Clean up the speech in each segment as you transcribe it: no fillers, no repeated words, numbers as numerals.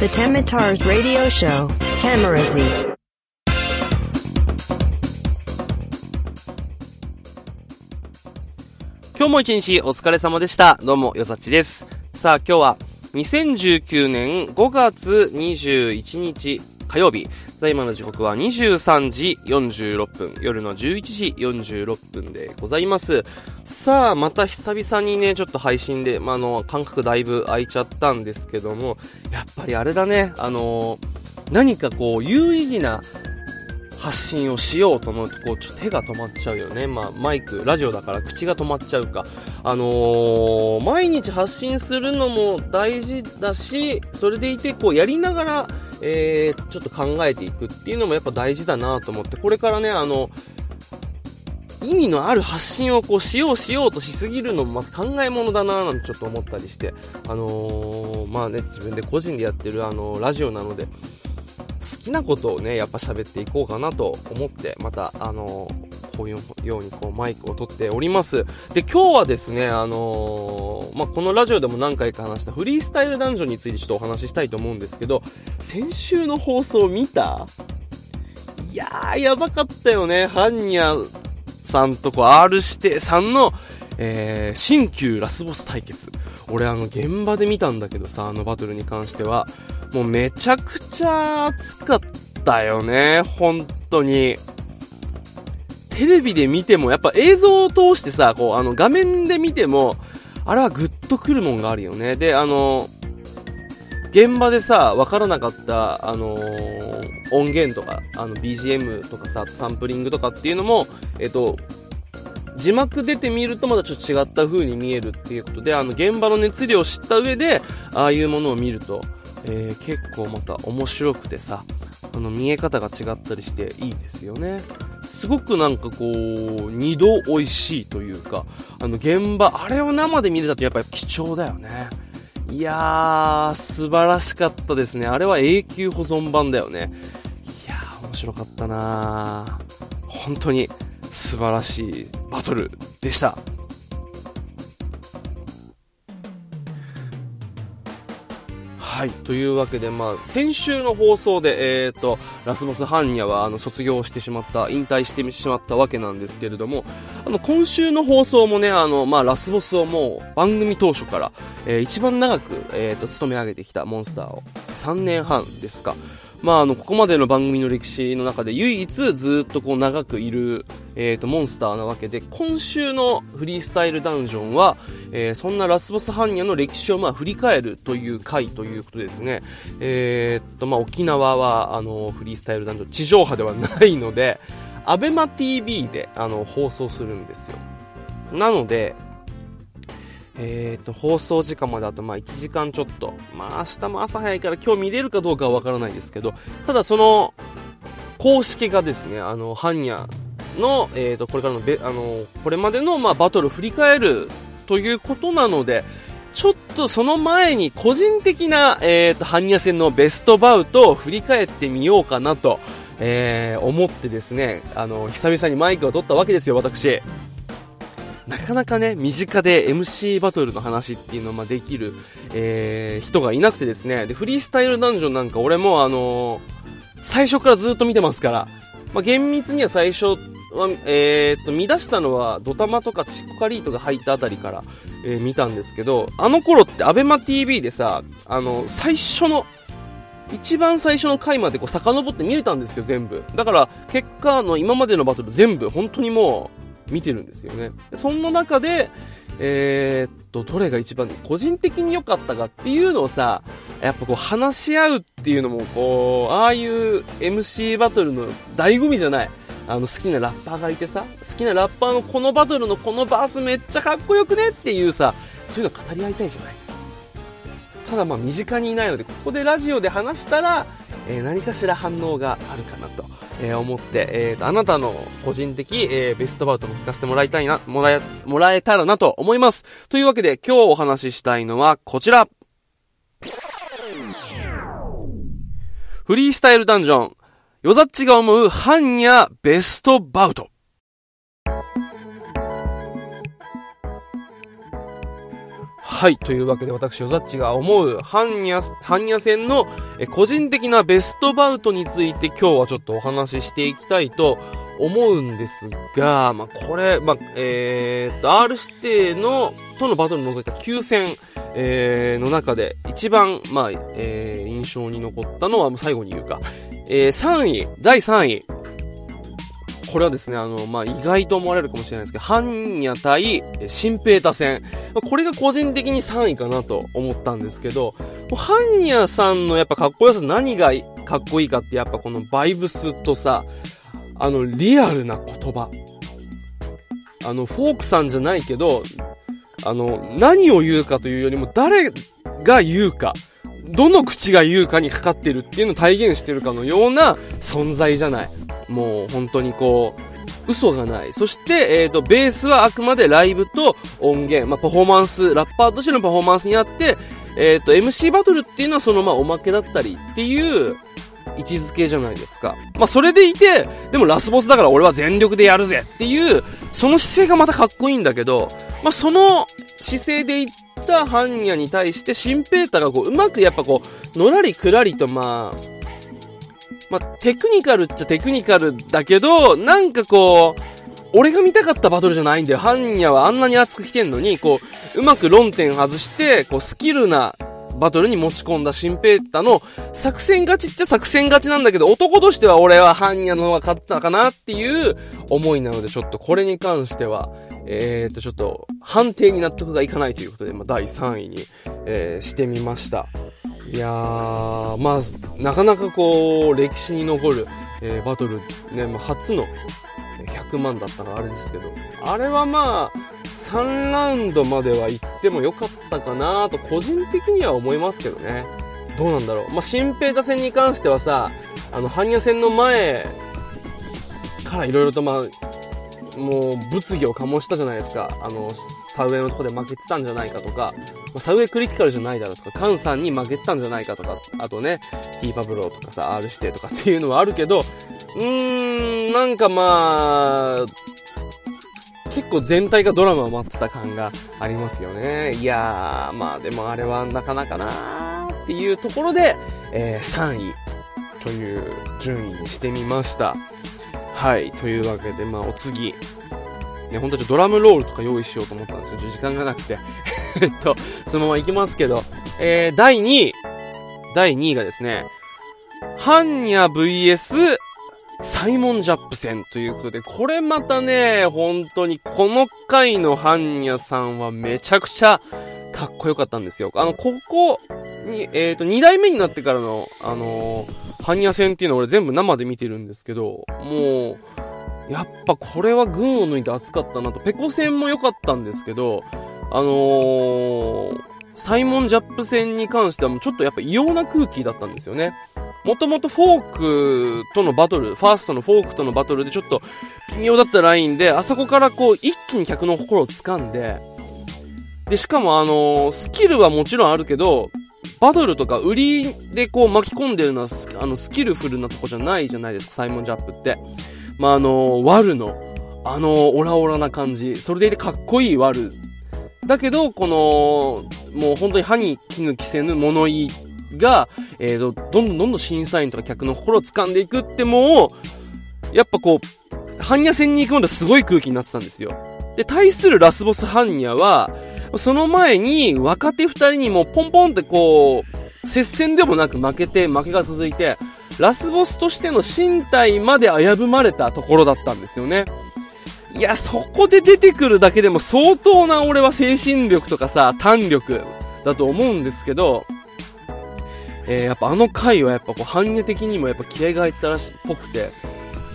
The Temitars Radio Show, Tamarazi. 今日も一日お疲れ様でした。どうも、よさちです。さあ、今日は2019年5月21日火曜日。今の時刻は23時46分、夜の11時46分でございます。さあ、また久々にね、ちょっと配信で、間隔だいぶ空いちゃったんですけども、やっぱりあれだね、何かこう、有意義な発信をしようと思うと、こう、ちょっと手が止まっちゃうよね。マイク、ラジオだから口が止まっちゃうか。毎日発信するのも大事だし、それでいて、こう、やりながら、ちょっと考えていくっていうのもやっぱ大事だなと思って、これからね、意味のある発信をこうしようとしすぎるのもまた考え物だななんてちょっと思ったりして、自分で個人でやってるラジオなので、好きなことをねやっぱ喋っていこうかなと思って、またこういうようにこうマイクを取っております。で、今日はですね、このラジオでも何回か話したフリースタイルダンジョンについてちょっとお話ししたいと思うんですけど、先週の放送見た？いやー、やばかったよね。ハンニヤさんとこう R 指定さんの、新旧ラスボス対決、俺現場で見たんだけどさ、バトルに関してはもうめちゃくちゃ熱かったよね。本当にテレビで見てもやっぱ映像を通してさ、こう画面で見てもあれはグッとくるもんがあるよね。で、現場でさ分からなかった音源とかBGM とかさ、サンプリングとかっていうのも字幕出てみるとまだちょっと違った風に見えるっていうことで、現場の熱量を知った上でああいうものを見ると、結構また面白くてさ、見え方が違ったりしていいですよね。すごくなんかこう二度美味しいというか、現場あれを生で見れたとやっぱり貴重だよね。いやー、素晴らしかったですね。あれは永久保存版だよね。いやー、面白かったなー。本当に素晴らしいバトルでした。はい、というわけで、先週の放送で、ラスボスハンニャは卒業してしまった、引退してしまったわけなんですけれども、今週の放送もね、ラスボスをもう番組当初から、一番長く、務め上げてきたモンスターを3年半ですか、ここまでの番組の歴史の中で唯一ずっとこう長くいる、モンスターなわけで、今週のフリースタイルダンジョンは、そんなラスボスハンニャの歴史を振り返るという回ということですね。沖縄はフリースタイルダンジョン地上波ではないので、アベマ TV で放送するんですよ。なので、放送時間まであと1時間ちょっと、明日も朝早いから今日見れるかどうかはわからないですけど、ただその公式がですね、ハンニャの、これからのこれまでの、バトルを振り返るということなので、ちょっとその前に個人的な、ハンニャ戦のベストバウトを振り返ってみようかなと、思ってですね、久々にマイクを取ったわけですよ。私なかなかね、身近で MC バトルの話っていうのをできる、人がいなくてですね。で、フリースタイルダンジョンなんか俺も最初からずっと見てますから、厳密には最初は、見出したのはドタマとかチッコカリートが入ったあたりから、見たんですけど、あの頃ってアベマ TV でさ、最初の一番最初の回までこう遡って見れたんですよ、全部。だから結果今までのバトル全部本当にもう見てるんですよね。そんな中で、どれが一番個人的に良かったかっていうのをさ、やっぱこう話し合うっていうのもこう、ああいう MC バトルの醍醐味じゃない、好きなラッパーがいてさ、好きなラッパーのこのバトルのこのバースめっちゃかっこよくねっていうさ、そういうの語り合いたいじゃない。ただ身近にいないので、ここでラジオで話したら、何かしら反応があるかなと、思って、あなたの個人的、ベストバウトも聞かせてもらえたらなと思います。というわけで今日お話ししたいのはこちら。フリースタイルダンジョン、ヨザッチが思うハンニャベストバウト。はい、というわけで私、おざっちが思う般若戦の個人的なベストバウトについて今日はちょっとお話ししていきたいと思うんですが、まあ、これ、まあ、R 指定のとのバトルを除いた9戦、の中で一番、まあ、印象に残ったのは、最後に言うか、第3位。これはですね、まあ、意外と思われるかもしれないですけど、般若対新平太戦。これが個人的に3位かなと思ったんですけど、般若さんのやっぱかっこよさ、何がかっこいいかって、やっぱこのバイブスとさ、リアルな言葉。フォークさんじゃないけど、何を言うかというよりも、誰が言うか、どの口が言うかにかかってるっていうのを体現してるかのような存在じゃない。もう本当にこう、嘘がない。そして、ベースはあくまでライブと音源、まあ、パフォーマンス、ラッパーとしてのパフォーマンスにあって、MC バトルっていうのはそのまあおまけだったりっていう位置づけじゃないですか。まあ、それでいて、でもラスボスだから俺は全力でやるぜっていう、その姿勢がまたかっこいいんだけど、まあ、その姿勢でいって、般若に対して新平太がこううまくやっぱこうのらりくらりとまあテクニカルっちゃテクニカルだけど、なんかこう俺が見たかったバトルじゃないんだよ。般若はあんなに熱く来てんのに、こううまく論点外してこうスキルなバトルに持ち込んだ新平太の作戦勝ちっちゃ作戦勝ちなんだけど、男としては俺は般若の方が勝ったかなっていう思いなので、ちょっとこれに関してはちょっと判定に納得がいかないということで、まあ、第3位に、してみました。いやー、まあなかなかこう歴史に残る、バトルね、まあ、初の100万だったらあれですけど、あれはまあ3ラウンドまでは行ってもよかったかなと個人的には思いますけどね。どうなんだろう。まあ新平太戦に関してはさ、般若戦の前からいろいろとまあもう物議を醸したじゃないですか。サウエのとこで負けてたんじゃないかとか、サウエクリティカルじゃないだろうとか、カンさんに負けてたんじゃないかとか、あとね、ティーパブローとかさ、R 指定とかっていうのはあるけど、なんかまあ結構全体がドラマを待ってた感がありますよね。いやー、まあでもあれはなかなかなーっていうところで、3位という順位にしてみました。はい、というわけで、まあお次ね、本当はドラムロールとか用意しようと思ったんですけど時間がなくてそのまま行きますけど、第2位がですね、般若 vs サイモンジャップ戦ということで、これまたね、本当にこの回の般若さんはめちゃくちゃかっこよかったんですよ。ここに2代目になってからの般若戦っていうのを俺全部生で見てるんですけど、もうやっぱこれは群を抜いて熱かったなと。ペコ戦も良かったんですけど、サイモンジャップ戦に関してはもうちょっとやっぱ異様な空気だったんですよね。もともとフォークとのバトル、ファーストのフォークとのバトルでちょっと微妙だったラインで、あそこからこう一気に客の心を掴んで、でしかもスキルはもちろんあるけど、バトルとか売りでこう巻き込んでるのはスキルフルなとこじゃないじゃないですか、サイモンジャップって。まあワルのオラオラな感じ、それでいてかっこいいワルだけど、このもう本当に歯に衣着せぬ物言いがどんどん審査員とか客の心を掴んでいくって、もうやっぱこう般若戦に行くまですごい空気になってたんですよ。で対するラスボス般若はその前に若手二人にもポンポンってこう接戦でもなく負けが続いて、ラスボスとしての身体まで危ぶまれたところだったんですよね。いや、そこで出てくるだけでも相当な俺は精神力とかさ、胆力だと思うんですけど、やっぱ回はやっぱこう般若的にもやっぱ気合が入ってたらしっぽくて、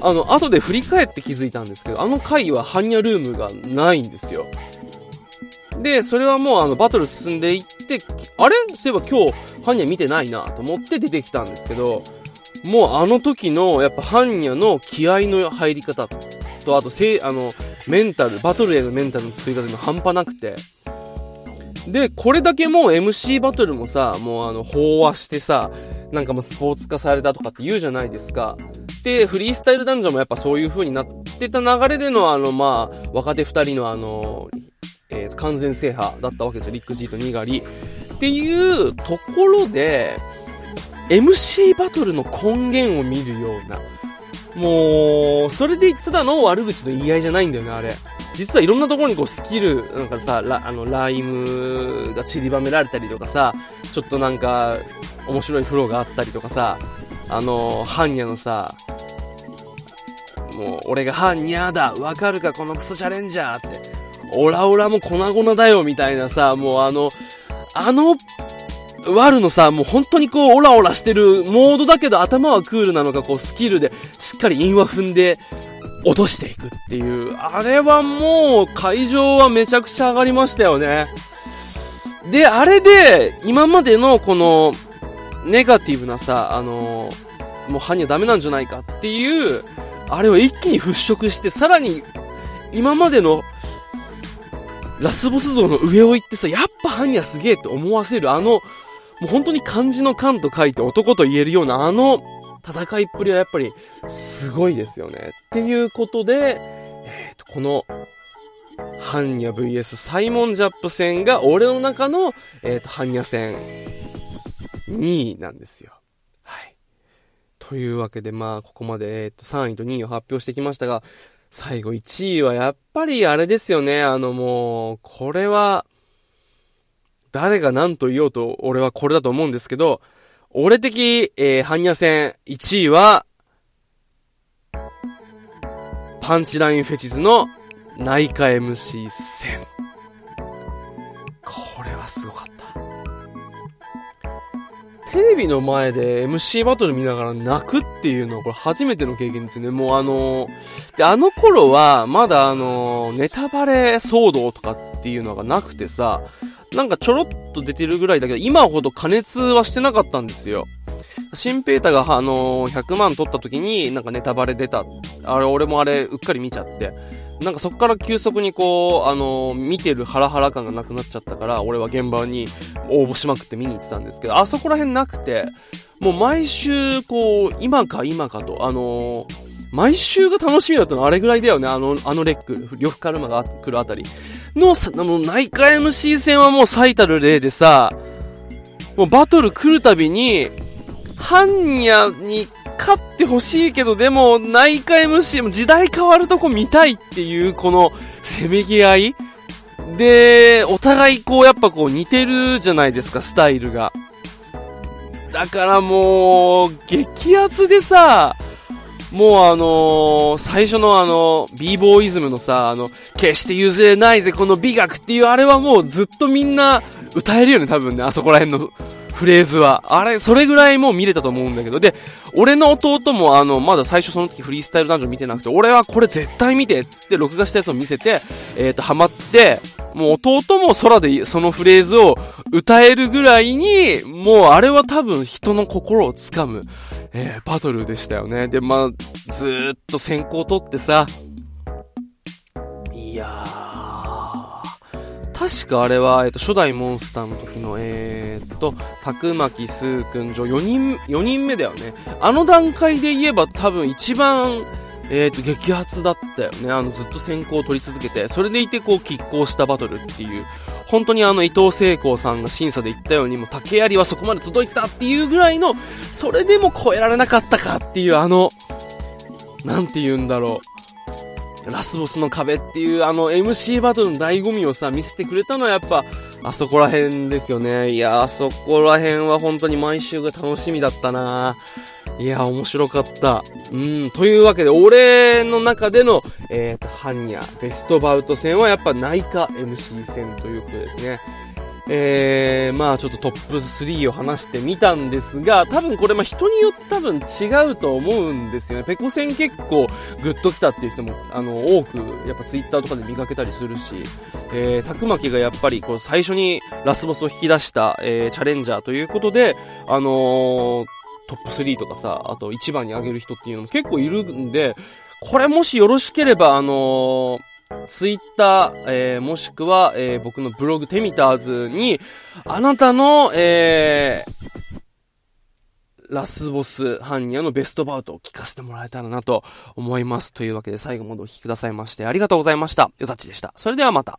後で振り返って気づいたんですけど、回は般若ルームがないんですよ。で、それはもうバトル進んでいって、あれそういえば今日、般若見てないなと思って出てきたんですけど、もう時の、やっぱ般若の気合の入り方と、あとメンタル、バトルへのメンタルの作り方も半端なくて。で、これだけもう MC バトルもさ、もう飽和してさ、なんかもうスポーツ化されたとかって言うじゃないですか。で、フリースタイルダンジョンもやっぱそういう風になってた流れでのまあ、若手二人の完全制覇だったわけですよ。リック・ジーとニガリっていうところで MC バトルの根源を見るような、もうそれでただの悪口の言い合いじゃないんだよね。あれ実はいろんなところにこうスキルなんかさ、ライムが散りばめられたりとかさ、ちょっとなんか面白いフローがあったりとかさ、ハンニャのさ、もう俺がハンニャだわかるかこのクソチャレンジャーってオラオラも粉々だよみたいなさ、もうワルのさ、もう本当にこうオラオラしてるモードだけど頭はクールなのか、こうスキルでしっかり韻は踏んで落としていくっていう、あれはもう会場はめちゃくちゃ上がりましたよね。であれで今までのこのネガティブなさ、もうハンニャダメなんじゃないかっていうあれを一気に払拭して、さらに今までのラスボス像の上を行ってさ、やっぱハンニャすげえって思わせる、もう本当に漢字の漢と書いて男と言えるような戦いっぷりはやっぱりすごいですよね。っていうことで、このハンニャ vs サイモンジャップ戦が俺の中の、ハンニャ戦2位なんですよ。はい。というわけで、まあここまで、3位と2位を発表してきましたが、最後1位はやっぱりあれですよね。もうこれは誰が何と言おうと俺はこれだと思うんですけど、俺的、ハンニャ戦1位はパンチラインフェチズのナイカ MC 戦。これはすごかった。テレビの前で MC バトル見ながら泣くっていうのはこれ初めての経験ですよね。もうで頃はまだネタバレ騒動とかっていうのがなくてさ、なんかちょろっと出てるぐらいだけど今ほど加熱はしてなかったんですよ。新平太が100万取った時になんかネタバレ出た、あれ俺もあれうっかり見ちゃって、なんかそっから急速にこう見てるハラハラ感がなくなっちゃったから、俺は現場に応募しまくって見に行ってたんですけど、あそこら辺なくてもう毎週こう今かと毎週が楽しみだったのはあれぐらいだよね。レック、呂布カルマが来るあたりの内科 MC 戦はもう最たる例でさ、もうバトル来るたびに、ハンニャに勝ってほしいけど、でも内科 MC も時代変わるとこ見たいっていう、このせめぎ合いで、お互いこうやっぱこう似てるじゃないですか、スタイルが。だからもう、激アツでさ、もう最初のB ボーイズムのさ、決して譲れないぜこの美学っていうあれはもうずっとみんな歌えるよね、多分ね、あそこら辺のフレーズは。あれ、それぐらいもう見れたと思うんだけど、で、俺の弟もまだ最初その時フリースタイルダンジョン見てなくて、俺はこれ絶対見てっつって録画したやつを見せて、ハマって、もう弟も空でそのフレーズを歌えるぐらいに、もうあれは多分人の心をつかむ。バトルでしたよね。で、まあ、ずーっと先行取ってさ。いやー。確かあれは、初代モンスターの時の、たくまきすーくんじょ4人目だよね。あの段階で言えば多分一番、激アツだったよね。ずっと先行を取り続けて、それでいてこう、拮抗したバトルっていう。本当に伊藤聖光さんが審査で言ったように、もう竹槍はそこまで届いてたっていうぐらいの、それでも超えられなかったかっていう、なんて言うんだろう、ラスボスの壁っていうMC バトルの醍醐味をさ、見せてくれたのはやっぱあそこら辺ですよね。いや、あそこら辺は本当に毎週が楽しみだったな。いや、面白かった。というわけで、俺の中での、ハンニャベストバウト戦はやっぱ内科 MC 戦ということですね。まあちょっとトップ3を話してみたんですが、多分これ人によって多分違うと思うんですよね。ペコ戦結構グッときたっていう人も多くやっぱツイッターとかで見かけたりするし、たくまきがやっぱりこう最初にラスボスを引き出した、チャレンジャーということでトップ3とかさ、あと1番に上げる人っていうのも結構いるんで、これもしよろしければツイッター、もしくは、僕のブログテミターズにあなたの、ラスボスハンニャのベストバウトを聞かせてもらえたらなと思います。というわけで最後までお聞きくださいましてありがとうございました。よざっちでした。それではまた。